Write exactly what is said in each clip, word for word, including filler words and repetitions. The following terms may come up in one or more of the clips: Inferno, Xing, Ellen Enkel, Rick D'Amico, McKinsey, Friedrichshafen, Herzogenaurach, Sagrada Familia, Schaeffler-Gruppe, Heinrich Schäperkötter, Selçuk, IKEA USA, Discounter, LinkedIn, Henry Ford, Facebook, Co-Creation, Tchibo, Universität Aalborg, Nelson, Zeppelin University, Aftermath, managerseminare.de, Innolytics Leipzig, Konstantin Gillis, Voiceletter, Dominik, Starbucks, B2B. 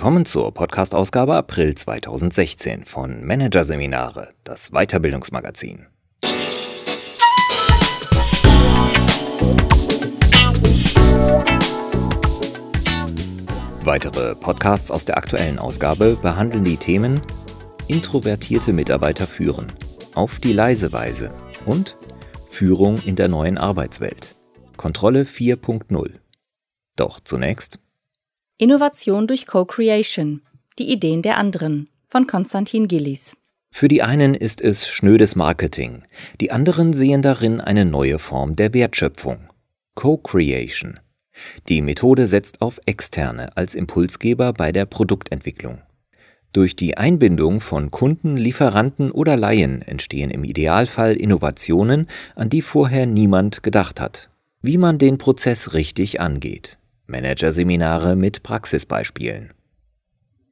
willkommen zur Podcast-Ausgabe April zweitausendsechzehn von Managerseminare, das Weiterbildungsmagazin. Weitere Podcasts aus der aktuellen Ausgabe behandeln die Themen Introvertierte Mitarbeiter führen, auf die leise Weise und Führung in der neuen Arbeitswelt, Kontrolle vier punkt null. Doch zunächst Innovation durch Co-Creation, die Ideen der anderen, von Konstantin Gillis. Für die einen ist es schnödes Marketing, die anderen sehen darin eine neue Form der Wertschöpfung, Co-Creation. Die Methode setzt auf Externe als Impulsgeber bei der Produktentwicklung. Durch die Einbindung von Kunden, Lieferanten oder Laien entstehen im Idealfall Innovationen, an die vorher niemand gedacht hat. Wie man den Prozess richtig angeht. Managerseminare mit Praxisbeispielen.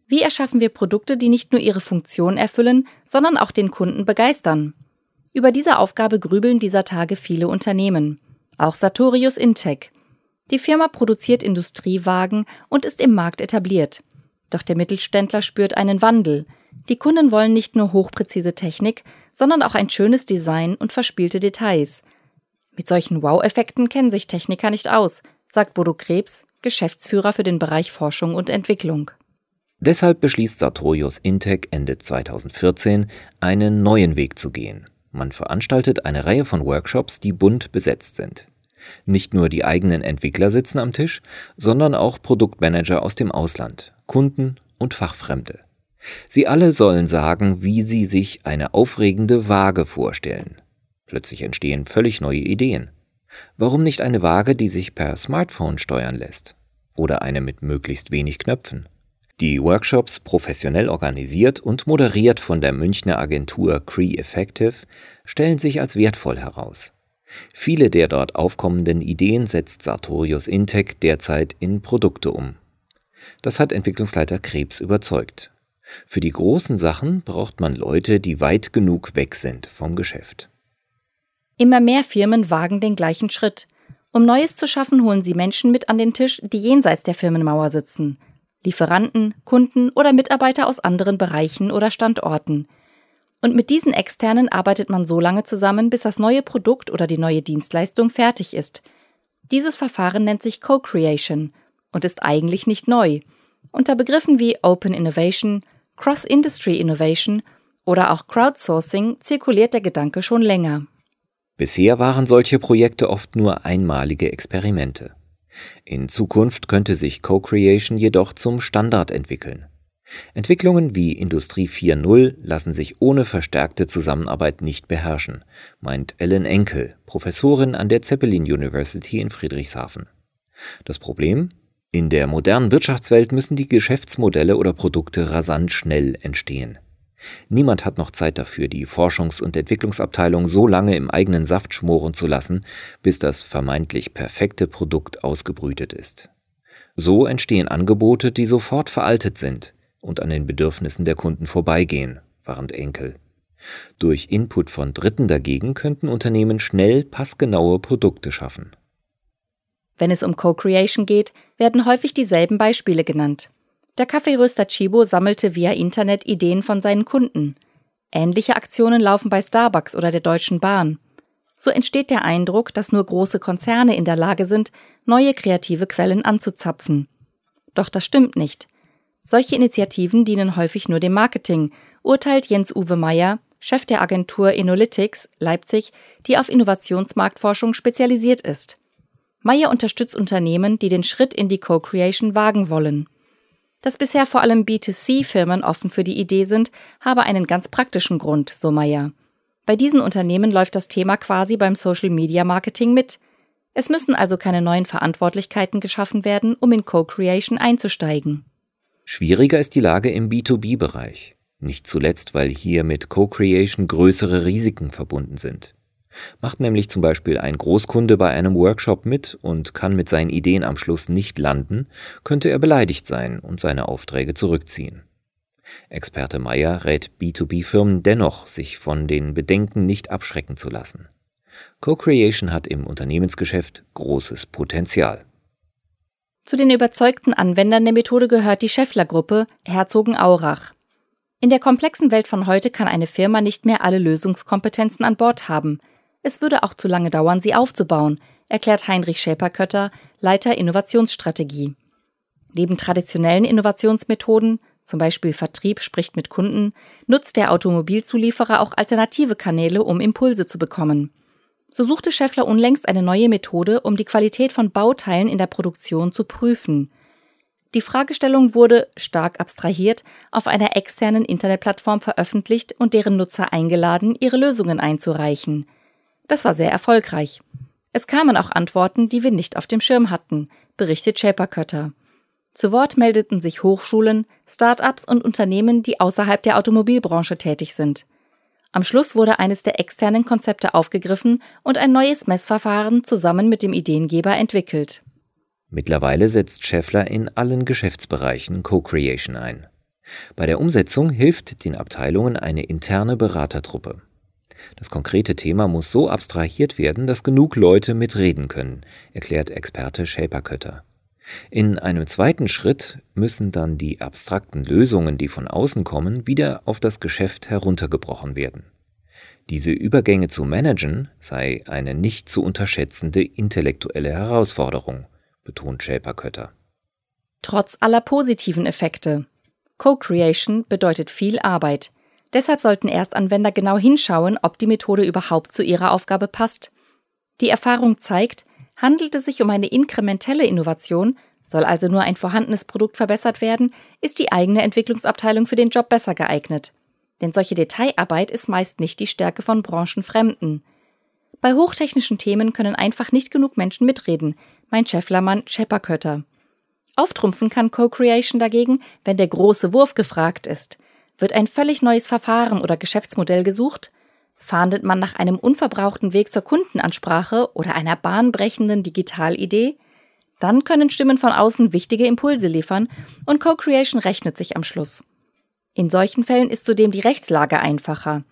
Wie erschaffen wir Produkte, die nicht nur ihre Funktion erfüllen, sondern auch den Kunden begeistern? Über diese Aufgabe grübeln dieser Tage viele Unternehmen. Auch Sartorius Intec. Die Firma produziert Industriewagen und ist im Markt etabliert. Doch der Mittelständler spürt einen Wandel. Die Kunden wollen nicht nur hochpräzise Technik, sondern auch ein schönes Design und verspielte Details. Mit solchen Wow-Effekten kennen sich Techniker nicht aus, sagt Bodo Krebs, Geschäftsführer für den Bereich Forschung und Entwicklung. Deshalb beschließt Sartorius Intec Ende zweitausendvierzehn, einen neuen Weg zu gehen. Man veranstaltet eine Reihe von Workshops, die bunt besetzt sind. Nicht nur die eigenen Entwickler sitzen am Tisch, sondern auch Produktmanager aus dem Ausland, Kunden und Fachfremde. Sie alle sollen sagen, wie sie sich eine aufregende Waage vorstellen. Plötzlich entstehen völlig neue Ideen. Warum nicht eine Waage, die sich per Smartphone steuern lässt? Oder eine mit möglichst wenig Knöpfen? Die Workshops, professionell organisiert und moderiert von der Münchner Agentur Creeffective, stellen sich als wertvoll heraus. Viele der dort aufkommenden Ideen setzt Sartorius Intec derzeit in Produkte um. Das hat Entwicklungsleiter Krebs überzeugt. Für die großen Sachen braucht man Leute, die weit genug weg sind vom Geschäft. Immer mehr Firmen wagen den gleichen Schritt. Um Neues zu schaffen, holen sie Menschen mit an den Tisch, die jenseits der Firmenmauer sitzen. Lieferanten, Kunden oder Mitarbeiter aus anderen Bereichen oder Standorten. Und mit diesen Externen arbeitet man so lange zusammen, bis das neue Produkt oder die neue Dienstleistung fertig ist. Dieses Verfahren nennt sich Co-Creation und ist eigentlich nicht neu. Unter Begriffen wie Open Innovation, Cross-Industry Innovation oder auch Crowdsourcing zirkuliert der Gedanke schon länger. Bisher waren solche Projekte oft nur einmalige Experimente. In Zukunft könnte sich Co-Creation jedoch zum Standard entwickeln. Entwicklungen wie Industrie vier punkt null lassen sich ohne verstärkte Zusammenarbeit nicht beherrschen, meint Ellen Enkel, Professorin an der Zeppelin University in Friedrichshafen. Das Problem? In der modernen Wirtschaftswelt müssen die Geschäftsmodelle oder Produkte rasant schnell entstehen. Niemand hat noch Zeit dafür, die Forschungs- und Entwicklungsabteilung so lange im eigenen Saft schmoren zu lassen, bis das vermeintlich perfekte Produkt ausgebrütet ist. So entstehen Angebote, die sofort veraltet sind und an den Bedürfnissen der Kunden vorbeigehen, warnt Enkel. Durch Input von Dritten dagegen könnten Unternehmen schnell passgenaue Produkte schaffen. Wenn es um Co-Creation geht, werden häufig dieselben Beispiele genannt. Der Kaffeeröster Tchibo sammelte via Internet Ideen von seinen Kunden. Ähnliche Aktionen laufen bei Starbucks oder der Deutschen Bahn. So entsteht der Eindruck, dass nur große Konzerne in der Lage sind, neue kreative Quellen anzuzapfen. Doch das stimmt nicht. Solche Initiativen dienen häufig nur dem Marketing, urteilt Jens-Uwe Meyer, Chef der Agentur Innolytics Leipzig, die auf Innovationsmarktforschung spezialisiert ist. Meyer unterstützt Unternehmen, die den Schritt in die Co-Creation wagen wollen. Dass bisher vor allem B zwei C Firmen offen für die Idee sind, habe einen ganz praktischen Grund, so Meyer. Bei diesen Unternehmen läuft das Thema quasi beim Social-Media-Marketing mit. Es müssen also keine neuen Verantwortlichkeiten geschaffen werden, um in Co-Creation einzusteigen. Schwieriger ist die Lage im B zwei B Bereich, nicht zuletzt, weil hier mit Co-Creation größere Risiken verbunden sind. Macht nämlich zum Beispiel ein Großkunde bei einem Workshop mit und kann mit seinen Ideen am Schluss nicht landen, könnte er beleidigt sein und seine Aufträge zurückziehen. Experte Meyer rät B zwei B Firmen dennoch, sich von den Bedenken nicht abschrecken zu lassen. Co-Creation hat im Unternehmensgeschäft großes Potenzial. Zu den überzeugten Anwendern der Methode gehört die Schaeffler-Gruppe Herzogenaurach. In der komplexen Welt von heute kann eine Firma nicht mehr alle Lösungskompetenzen an Bord haben. Es würde auch zu lange dauern, sie aufzubauen, erklärt Heinrich Schäperkötter, Leiter Innovationsstrategie. Neben traditionellen Innovationsmethoden, zum Beispiel Vertrieb spricht mit Kunden, nutzt der Automobilzulieferer auch alternative Kanäle, um Impulse zu bekommen. So suchte Schaeffler unlängst eine neue Methode, um die Qualität von Bauteilen in der Produktion zu prüfen. Die Fragestellung wurde, stark abstrahiert, auf einer externen Internetplattform veröffentlicht und deren Nutzer eingeladen, ihre Lösungen einzureichen. Das war sehr erfolgreich. Es kamen auch Antworten, die wir nicht auf dem Schirm hatten, berichtet Schäperkötter. Zu Wort meldeten sich Hochschulen, Start-ups und Unternehmen, die außerhalb der Automobilbranche tätig sind. Am Schluss wurde eines der externen Konzepte aufgegriffen und ein neues Messverfahren zusammen mit dem Ideengeber entwickelt. Mittlerweile setzt Schaeffler in allen Geschäftsbereichen Co-Creation ein. Bei der Umsetzung hilft den Abteilungen eine interne Beratertruppe. Das konkrete Thema muss so abstrahiert werden, dass genug Leute mitreden können, erklärt Experte Schäperkötter. In einem zweiten Schritt müssen dann die abstrakten Lösungen, die von außen kommen, wieder auf das Geschäft heruntergebrochen werden. Diese Übergänge zu managen sei eine nicht zu unterschätzende intellektuelle Herausforderung, betont Schäperkötter. Trotz aller positiven Effekte. Co-Creation bedeutet viel Arbeit. Deshalb sollten Erstanwender genau hinschauen, ob die Methode überhaupt zu ihrer Aufgabe passt. Die Erfahrung zeigt, handelt es sich um eine inkrementelle Innovation, soll also nur ein vorhandenes Produkt verbessert werden, ist die eigene Entwicklungsabteilung für den Job besser geeignet. Denn solche Detailarbeit ist meist nicht die Stärke von Branchenfremden. Bei hochtechnischen Themen können einfach nicht genug Menschen mitreden, meint Schaefflermann Schäperkötter. Auftrumpfen kann Co-Creation dagegen, wenn der große Wurf gefragt ist. Wird ein völlig neues Verfahren oder Geschäftsmodell gesucht? Fahndet man nach einem unverbrauchten Weg zur Kundenansprache oder einer bahnbrechenden Digitalidee? Dann können Stimmen von außen wichtige Impulse liefern und Co-Creation rechnet sich am Schluss. In solchen Fällen ist zudem die Rechtslage einfacher.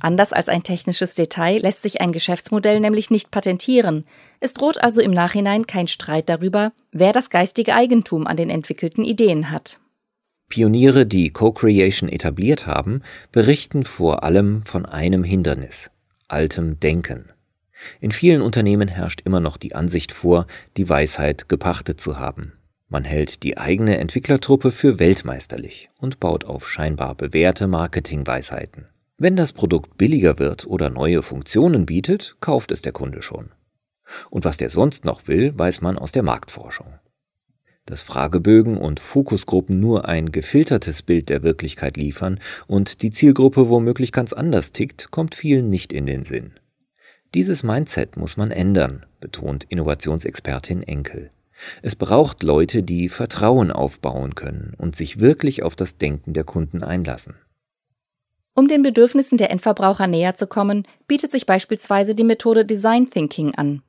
Anders als ein technisches Detail lässt sich ein Geschäftsmodell nämlich nicht patentieren. Es droht also im Nachhinein kein Streit darüber, wer das geistige Eigentum an den entwickelten Ideen hat. Pioniere, die Co-Creation etabliert haben, berichten vor allem von einem Hindernis: altem Denken. In vielen Unternehmen herrscht immer noch die Ansicht vor, die Weisheit gepachtet zu haben. Man hält die eigene Entwicklertruppe für weltmeisterlich und baut auf scheinbar bewährte Marketingweisheiten. Wenn das Produkt billiger wird oder neue Funktionen bietet, kauft es der Kunde schon. Und was der sonst noch will, weiß man aus der Marktforschung. Dass Fragebögen und Fokusgruppen nur ein gefiltertes Bild der Wirklichkeit liefern und die Zielgruppe womöglich ganz anders tickt, kommt vielen nicht in den Sinn. Dieses Mindset muss man ändern, betont Innovationsexpertin Enkel. Es braucht Leute, die Vertrauen aufbauen können und sich wirklich auf das Denken der Kunden einlassen. Um den Bedürfnissen der Endverbraucher näher zu kommen, bietet sich beispielsweise die Methode Design Thinking an.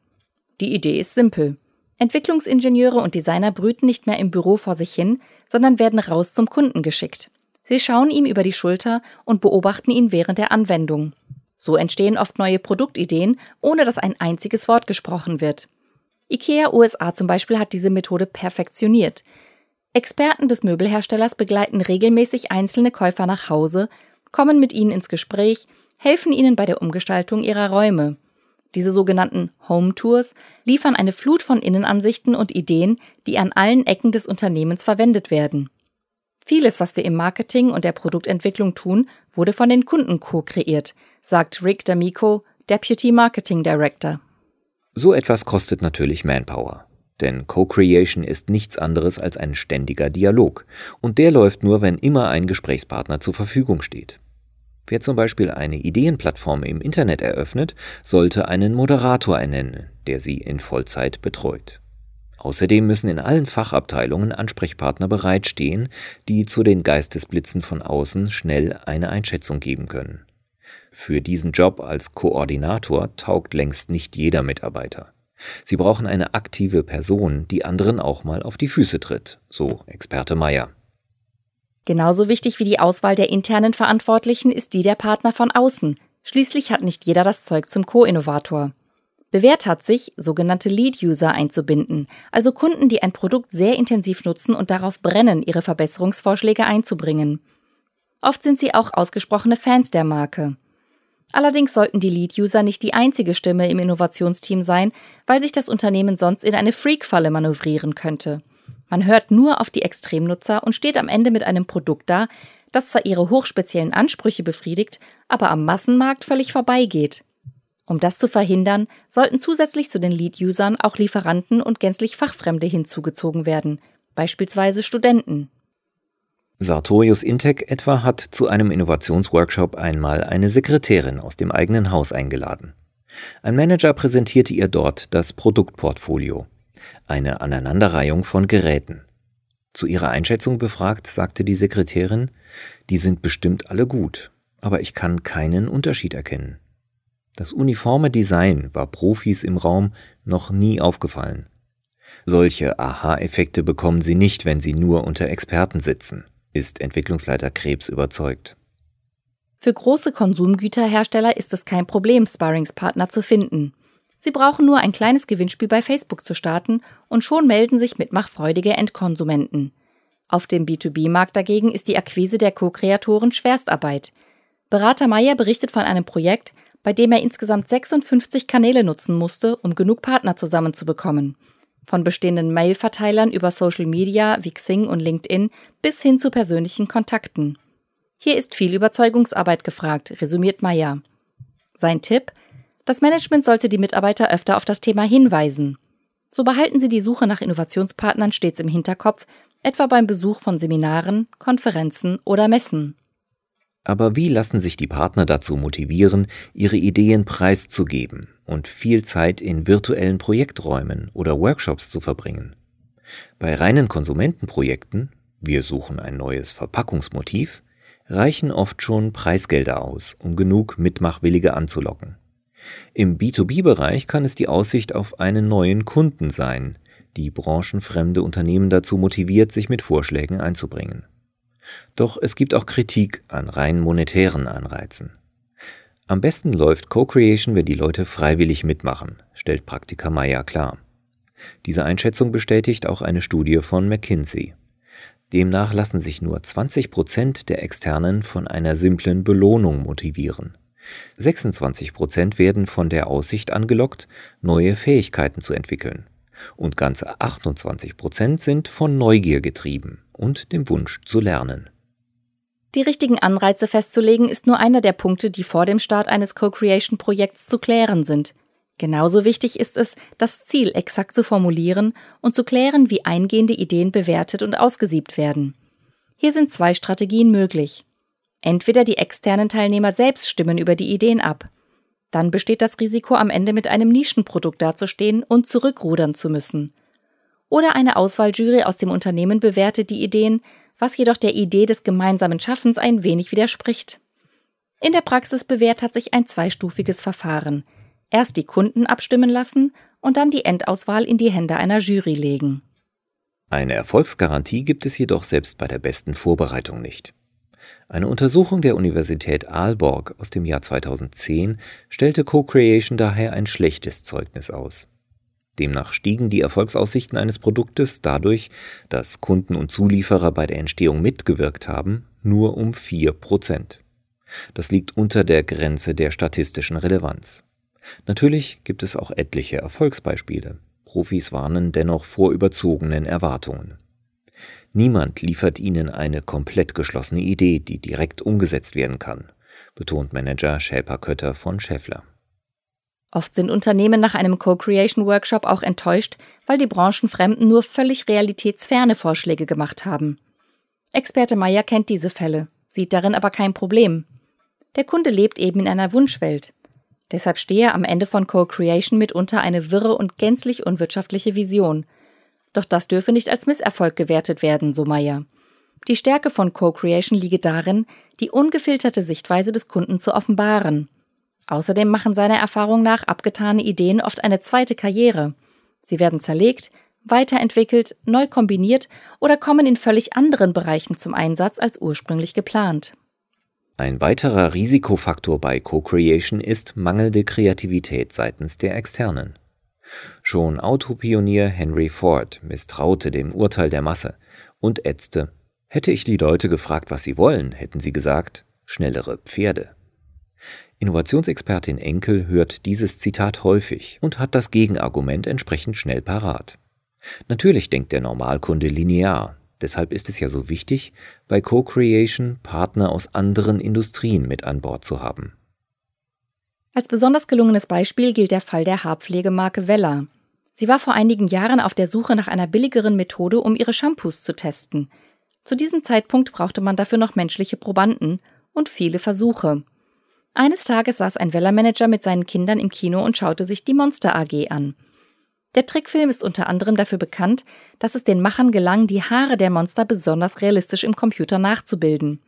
Die Idee ist simpel. Entwicklungsingenieure und Designer brüten nicht mehr im Büro vor sich hin, sondern werden raus zum Kunden geschickt. Sie schauen ihm über die Schulter und beobachten ihn während der Anwendung. So entstehen oft neue Produktideen, ohne dass ein einziges Wort gesprochen wird. IKEA U S A zum Beispiel hat diese Methode perfektioniert. Experten des Möbelherstellers begleiten regelmäßig einzelne Käufer nach Hause, kommen mit ihnen ins Gespräch, helfen ihnen bei der Umgestaltung ihrer Räume. Diese sogenannten Home-Tours liefern eine Flut von Innenansichten und Ideen, die an allen Ecken des Unternehmens verwendet werden. Vieles, was wir im Marketing und der Produktentwicklung tun, wurde von den Kunden co-kreiert, sagt Rick D'Amico, Deputy Marketing Director. So etwas kostet natürlich Manpower. Denn Co-Creation ist nichts anderes als ein ständiger Dialog. Und der läuft nur, wenn immer ein Gesprächspartner zur Verfügung steht. Wer zum Beispiel eine Ideenplattform im Internet eröffnet, sollte einen Moderator ernennen, der sie in Vollzeit betreut. Außerdem müssen in allen Fachabteilungen Ansprechpartner bereitstehen, die zu den Geistesblitzen von außen schnell eine Einschätzung geben können. Für diesen Job als Koordinator taugt längst nicht jeder Mitarbeiter. Sie brauchen eine aktive Person, die anderen auch mal auf die Füße tritt, so Experte Maya. Genauso wichtig wie die Auswahl der internen Verantwortlichen ist die der Partner von außen. Schließlich hat nicht jeder das Zeug zum Co-Innovator. Bewährt hat sich, sogenannte Lead-User einzubinden, also Kunden, die ein Produkt sehr intensiv nutzen und darauf brennen, ihre Verbesserungsvorschläge einzubringen. Oft sind sie auch ausgesprochene Fans der Marke. Allerdings sollten die Lead-User nicht die einzige Stimme im Innovationsteam sein, weil sich das Unternehmen sonst in eine Freak-Falle manövrieren könnte. Man hört nur auf die Extremnutzer und steht am Ende mit einem Produkt da, das zwar ihre hochspeziellen Ansprüche befriedigt, aber am Massenmarkt völlig vorbeigeht. Um das zu verhindern, sollten zusätzlich zu den Lead-Usern auch Lieferanten und gänzlich Fachfremde hinzugezogen werden, beispielsweise Studenten. Sartorius Intec etwa hat zu einem Innovationsworkshop einmal eine Sekretärin aus dem eigenen Haus eingeladen. Ein Manager präsentierte ihr dort das Produktportfolio, eine Aneinanderreihung von Geräten. Zu ihrer Einschätzung befragt, sagte die Sekretärin, die sind bestimmt alle gut, aber ich kann keinen Unterschied erkennen. Das uniforme Design war Profis im Raum noch nie aufgefallen. Solche Aha-Effekte bekommen sie nicht, wenn sie nur unter Experten sitzen, ist Entwicklungsleiter Krebs überzeugt. Für große Konsumgüterhersteller ist es kein Problem, Sparringspartner zu finden. Sie brauchen nur ein kleines Gewinnspiel bei Facebook zu starten und schon melden sich mitmachfreudige Endkonsumenten. Auf dem B zwei B Markt dagegen ist die Akquise der Co-Kreatoren Schwerstarbeit. Berater Maya berichtet von einem Projekt, bei dem er insgesamt sechsundfünfzig Kanäle nutzen musste, um genug Partner zusammenzubekommen. Von bestehenden Mail-Verteilern über Social Media wie Xing und LinkedIn bis hin zu persönlichen Kontakten. Hier ist viel Überzeugungsarbeit gefragt, resümiert Maya. Sein Tipp? Das Management sollte die Mitarbeiter öfter auf das Thema hinweisen. So behalten sie die Suche nach Innovationspartnern stets im Hinterkopf, etwa beim Besuch von Seminaren, Konferenzen oder Messen. Aber wie lassen sich die Partner dazu motivieren, ihre Ideen preiszugeben und viel Zeit in virtuellen Projekträumen oder Workshops zu verbringen? Bei reinen Konsumentenprojekten, wir suchen ein neues Verpackungsmotiv, reichen oft schon Preisgelder aus, um genug Mitmachwillige anzulocken. Im B zwei B Bereich kann es die Aussicht auf einen neuen Kunden sein, die branchenfremde Unternehmen dazu motiviert, sich mit Vorschlägen einzubringen. Doch es gibt auch Kritik an rein monetären Anreizen. Am besten läuft Co-Creation, wenn die Leute freiwillig mitmachen, stellt Praktiker Maya klar. Diese Einschätzung bestätigt auch eine Studie von McKinsey. Demnach lassen sich nur zwanzig Prozent der Externen von einer simplen Belohnung motivieren. sechsundzwanzig Prozent werden von der Aussicht angelockt, neue Fähigkeiten zu entwickeln. Und ganze achtundzwanzig Prozent sind von Neugier getrieben und dem Wunsch zu lernen. Die richtigen Anreize festzulegen ist nur einer der Punkte, die vor dem Start eines Co-Creation-Projekts zu klären sind. Genauso wichtig ist es, das Ziel exakt zu formulieren und zu klären, wie eingehende Ideen bewertet und ausgesiebt werden. Hier sind zwei Strategien möglich. Entweder die externen Teilnehmer selbst stimmen über die Ideen ab. Dann besteht das Risiko, am Ende mit einem Nischenprodukt dazustehen und zurückrudern zu müssen. Oder eine Auswahljury aus dem Unternehmen bewertet die Ideen, was jedoch der Idee des gemeinsamen Schaffens ein wenig widerspricht. In der Praxis bewährt hat sich ein zweistufiges Verfahren. Erst die Kunden abstimmen lassen und dann die Endauswahl in die Hände einer Jury legen. Eine Erfolgsgarantie gibt es jedoch selbst bei der besten Vorbereitung nicht. Eine Untersuchung der Universität Aalborg aus dem Jahr zweitausendzehn stellte Co-Creation daher ein schlechtes Zeugnis aus. Demnach stiegen die Erfolgsaussichten eines Produktes dadurch, dass Kunden und Zulieferer bei der Entstehung mitgewirkt haben, nur um vier Prozent. Das liegt unter der Grenze der statistischen Relevanz. Natürlich gibt es auch etliche Erfolgsbeispiele. Profis warnen dennoch vor überzogenen Erwartungen. Niemand liefert ihnen eine komplett geschlossene Idee, die direkt umgesetzt werden kann, betont Manager Schäperkötter von Schaeffler. Oft sind Unternehmen nach einem Co-Creation-Workshop auch enttäuscht, weil die Branchenfremden nur völlig realitätsferne Vorschläge gemacht haben. Experte Meier kennt diese Fälle, sieht darin aber kein Problem. Der Kunde lebt eben in einer Wunschwelt. Deshalb stehe am Ende von Co-Creation mitunter eine wirre und gänzlich unwirtschaftliche Vision. Doch das dürfe nicht als Misserfolg gewertet werden, so Meier. Die Stärke von Co-Creation liege darin, die ungefilterte Sichtweise des Kunden zu offenbaren. Außerdem machen seiner Erfahrung nach abgetane Ideen oft eine zweite Karriere. Sie werden zerlegt, weiterentwickelt, neu kombiniert oder kommen in völlig anderen Bereichen zum Einsatz als ursprünglich geplant. Ein weiterer Risikofaktor bei Co-Creation ist mangelnde Kreativität seitens der Externen. Schon Autopionier Henry Ford misstraute dem Urteil der Masse und ätzte: Hätte ich die Leute gefragt, was sie wollen, hätten sie gesagt, schnellere Pferde. Innovationsexpertin Enkel hört dieses Zitat häufig und hat das Gegenargument entsprechend schnell parat. Natürlich denkt der Normalkunde linear, deshalb ist es ja so wichtig, bei Co-Creation Partner aus anderen Industrien mit an Bord zu haben. Als besonders gelungenes Beispiel gilt der Fall der Haarpflegemarke Wella. Sie war vor einigen Jahren auf der Suche nach einer billigeren Methode, um ihre Shampoos zu testen. Zu diesem Zeitpunkt brauchte man dafür noch menschliche Probanden und viele Versuche. Eines Tages saß ein Wella-Manager mit seinen Kindern im Kino und schaute sich die Monster A G an. Der Trickfilm ist unter anderem dafür bekannt, dass es den Machern gelang, die Haare der Monster besonders realistisch im Computer nachzubilden.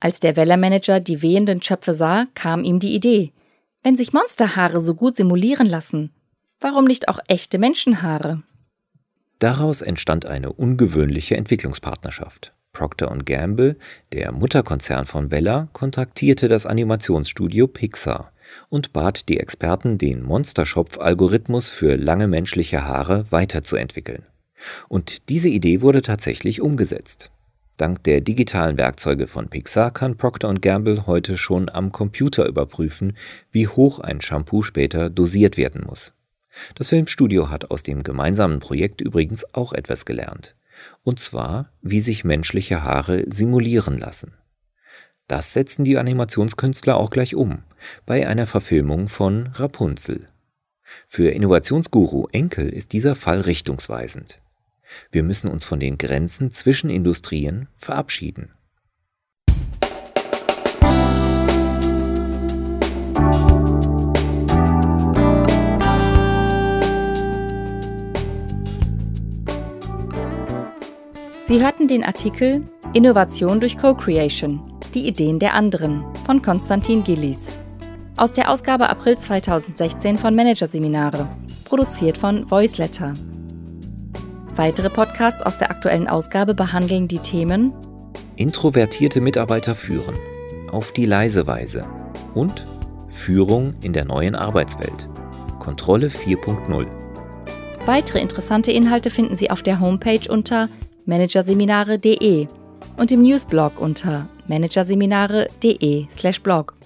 Als der Wella-Manager die wehenden Schöpfe sah, kam ihm die Idee: Wenn sich Monsterhaare so gut simulieren lassen, warum nicht auch echte Menschenhaare? Daraus entstand eine ungewöhnliche Entwicklungspartnerschaft. Procter und Gamble, der Mutterkonzern von Wella, kontaktierte das Animationsstudio Pixar und bat die Experten, den Monsterschopf-Algorithmus für lange menschliche Haare weiterzuentwickeln. Und diese Idee wurde tatsächlich umgesetzt. Dank der digitalen Werkzeuge von Pixar kann Procter und Gamble heute schon am Computer überprüfen, wie hoch ein Shampoo später dosiert werden muss. Das Filmstudio hat aus dem gemeinsamen Projekt übrigens auch etwas gelernt. Und zwar, wie sich menschliche Haare simulieren lassen. Das setzen die Animationskünstler auch gleich um, bei einer Verfilmung von Rapunzel. Für Innovationsguru Enkel ist dieser Fall richtungsweisend. Wir müssen uns von den Grenzen zwischen Industrien verabschieden. Sie hörten den Artikel Innovation durch Co-Creation – Die Ideen der anderen von Konstantin Gillis aus der Ausgabe April zweitausendsechzehn von Managerseminare, produziert von Voiceletter. Weitere Podcasts aus der aktuellen Ausgabe behandeln die Themen Introvertierte Mitarbeiter führen, auf die leise Weise und Führung in der neuen Arbeitswelt, Kontrolle vier Punkt null. Weitere interessante Inhalte finden Sie auf der Homepage unter managerseminare punkt de und im Newsblog unter managerseminare punkt de slash blog.